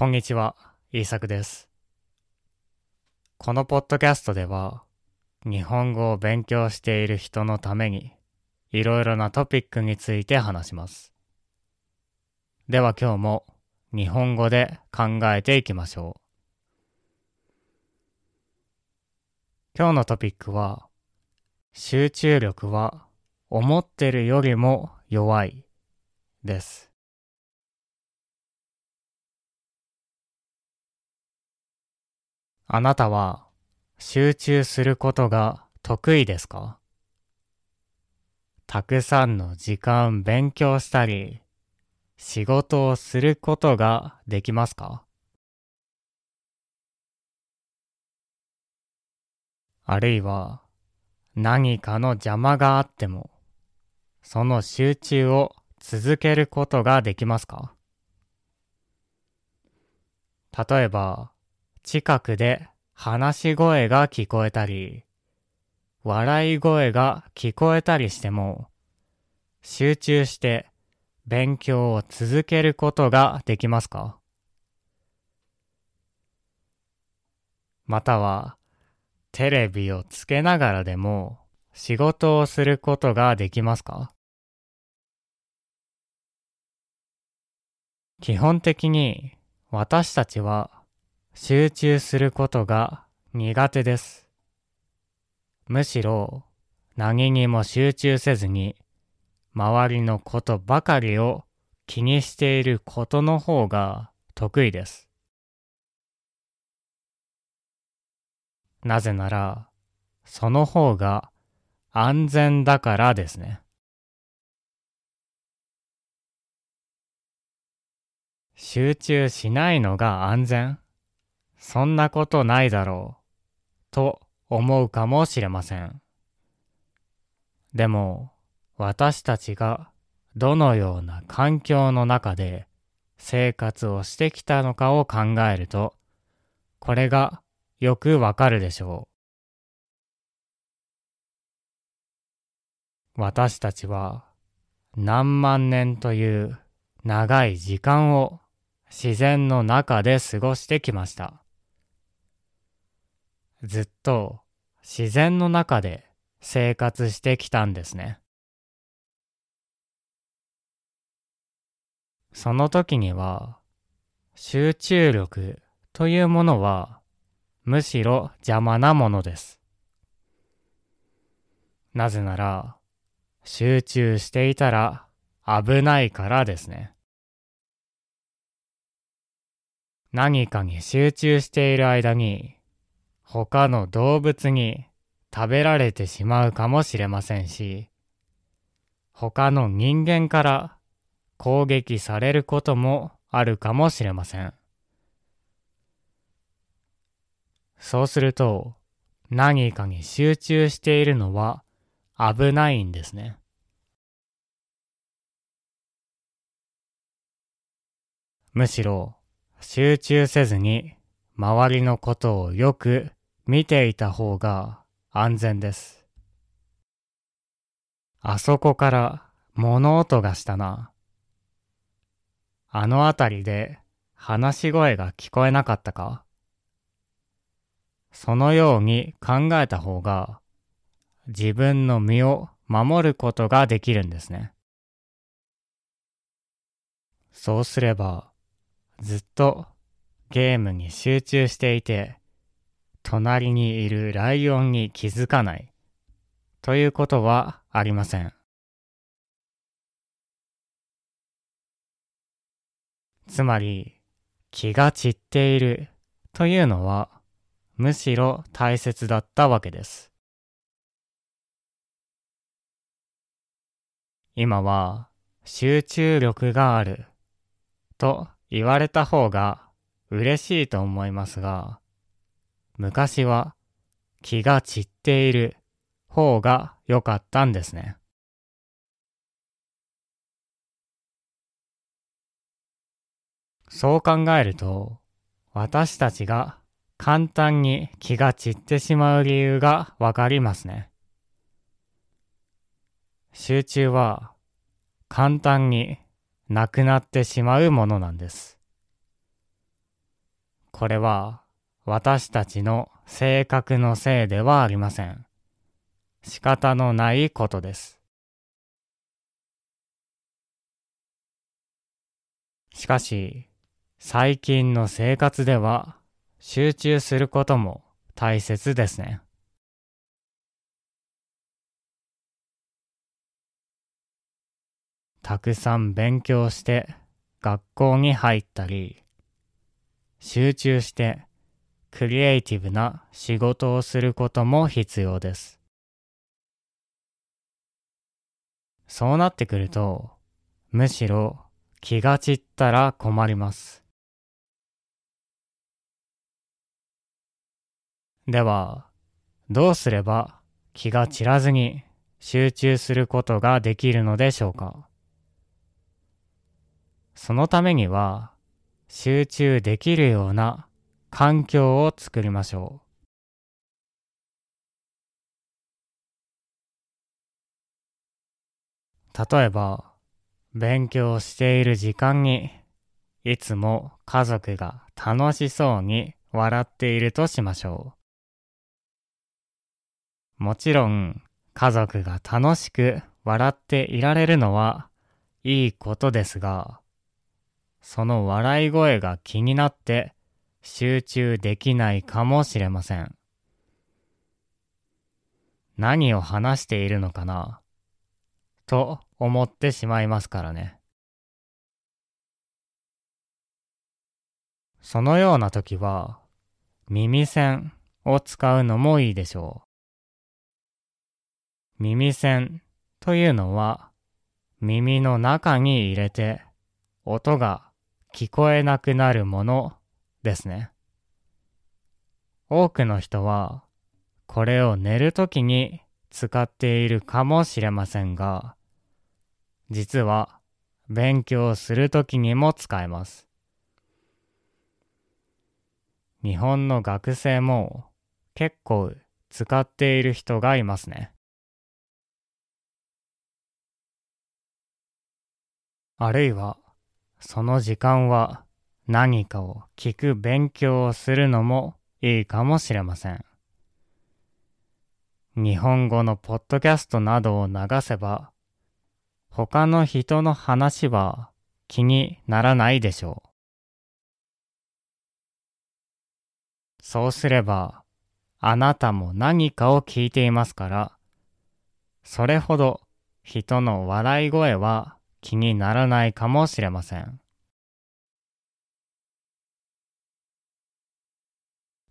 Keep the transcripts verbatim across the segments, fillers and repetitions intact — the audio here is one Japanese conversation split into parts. こんにちは、イーサクです。このポッドキャストでは、日本語を勉強している人のために、いろいろなトピックについて話します。では今日も、日本語で考えていきましょう。今日のトピックは、集中力は思ってるよりも弱いです。あなたは集中することが得意ですか？たくさんの時間勉強したり、仕事をすることができますか？あるいは何かの邪魔があっても、その集中を続けることができますか？例えば、近くで話し声が聞こえたり、笑い声が聞こえたりしても、集中して勉強を続けることができますか？または、テレビをつけながらでも仕事をすることができますか？基本的に私たちは、集中することが苦手です。むしろ何にも集中せずに周りのことばかりを気にしていることの方が得意です。なぜならその方が安全だからですね。集中しないのが安全？そんなことないだろうと思うかもしれません。でも私たちがどのような環境の中で生活をしてきたのかを考えると、これがよくわかるでしょう。私たちは何万年という長い時間を自然の中で過ごしてきました。ずっと自然の中で生活してきたんですね。その時には集中力というものはむしろ邪魔なものです。なぜなら集中していたら危ないからですね。何かに集中している間に他の動物に食べられてしまうかもしれませんし、他の人間から攻撃されることもあるかもしれません。そうすると何かに集中しているのは危ないんですね。むしろ集中せずに周りのことをよく見ていた方が安全です。あそこから物音がしたな。あのあたりで話し声が聞こえなかったか。そのように考えた方が自分の身を守ることができるんですね。そうすれば、ずっとゲームに集中していて、隣にいるライオンに気づかないということはありません。つまり、気が散っているというのは、むしろ大切だったわけです。今は集中力があると、言われた方が嬉しいと思いますが、昔は気が散っている方が良かったんですね。そう考えると、私たちが簡単に気が散ってしまう理由がわかりますね。集中は簡単になくなってしまうものなんです。これは私たちの性格のせいではありません。仕方のないことです。しかし、最近の生活では集中することも大切ですね。たくさん勉強して学校に入ったり、集中してクリエイティブな仕事をすることも必要です。そうなってくると、むしろ気が散ったら困ります。では、どうすれば気が散らずに集中することができるのでしょうか。そのためには、集中できるような環境を作りましょう。例えば、勉強している時間にいつも家族が楽しそうに笑っているとしましょう。もちろん家族が楽しく笑っていられるのはいいことですが、その笑い声が気になって集中できないかもしれません。何を話しているのかなと思ってしまいますからね。そのような時は耳栓を使うのもいいでしょう。耳栓というのは耳の中に入れて音が聞こえなくなるものですね。多くの人はこれを寝る時に使っているかもしれませんが、実は勉強するときにも使えます。日本の学生も結構使っている人がいますね。あるいはその時間は何かを聞く勉強をするのもいいかもしれません。日本語のポッドキャストなどを流せば、他の人の話は気にならないでしょう。そうすれば、あなたも何かを聞いていますから、それほど人の笑い声は気にならないかもしれません。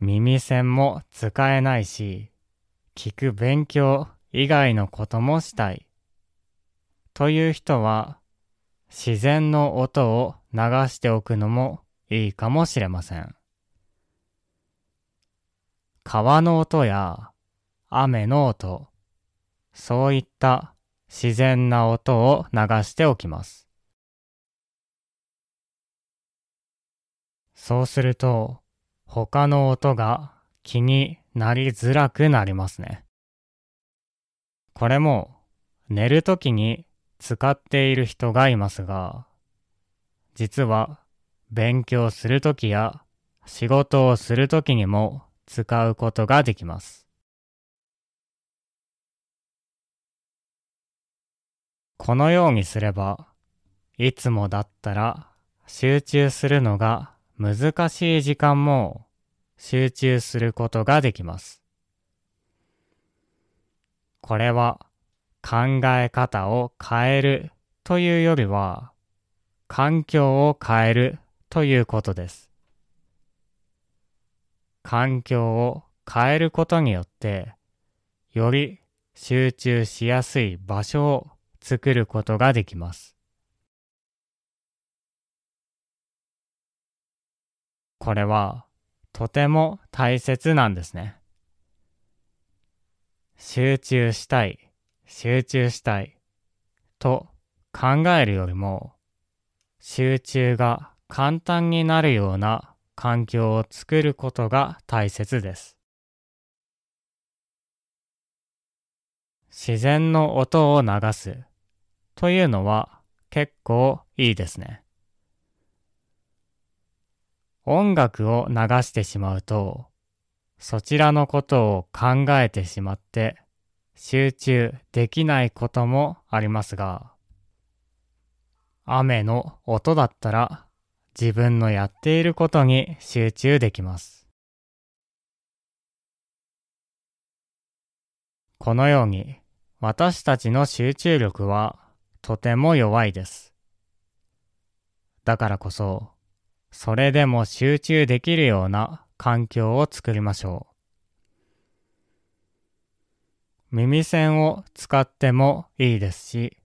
耳栓も使えないし、聞く勉強以外のこともしたいという人は、自然の音を流しておくのもいいかもしれません。川の音や雨の音、そういった自然な音を流しておきます。そうすると、他の音が気になりづらくなりますね。これも寝るときに使っている人がいますが、実は勉強するときや仕事をするときにも使うことができます。このようにすれば、いつもだったら集中するのが難しい時間も集中することができます。これは考え方を変えるというよりは、環境を変えるということです。環境を変えることによって、より集中しやすい場所を作ることができます。これはとても大切なんですね。集中したい、集中したいと考えるよりも、集中が簡単になるような環境を作ることが大切です。自然の音を流すというのは結構いいですね。音楽を流してしまうと、そちらのことを考えてしまって集中できないこともありますが、雨の音だったら自分のやっていることに集中できます。このように私たちの集中力はとても弱いです。だからこそ、それでも集中できるような環境を作りましょう。耳栓を使ってもいいですし、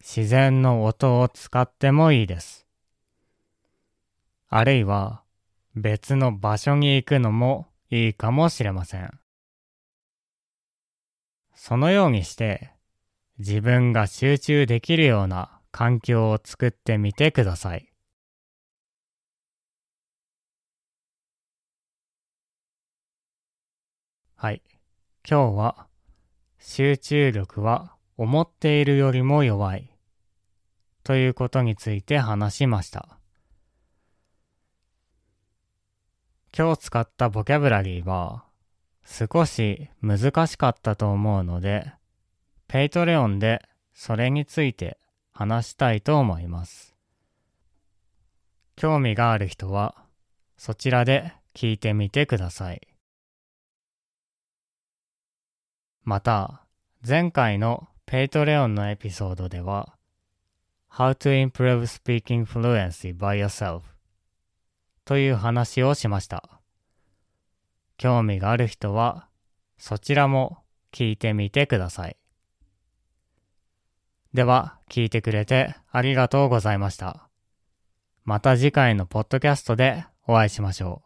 自然の音を使ってもいいです。あるいは別の場所に行くのもいいかもしれません。そのようにして自分が集中できるような環境を作ってみてください。はい、今日は集中力は思っているよりも弱いということについて話しました。今日使ったボキャブラリーは少し難しかったと思うので、Patreon でそれについて話したいと思います。興味がある人はそちらで聞いてみてください。また、前回の Patreon のエピソードでは、How to improve speaking fluency by yourself という話をしました。興味がある人はそちらも聞いてみてください。では、聞いてくれてありがとうございました。また次回のポッドキャストでお会いしましょう。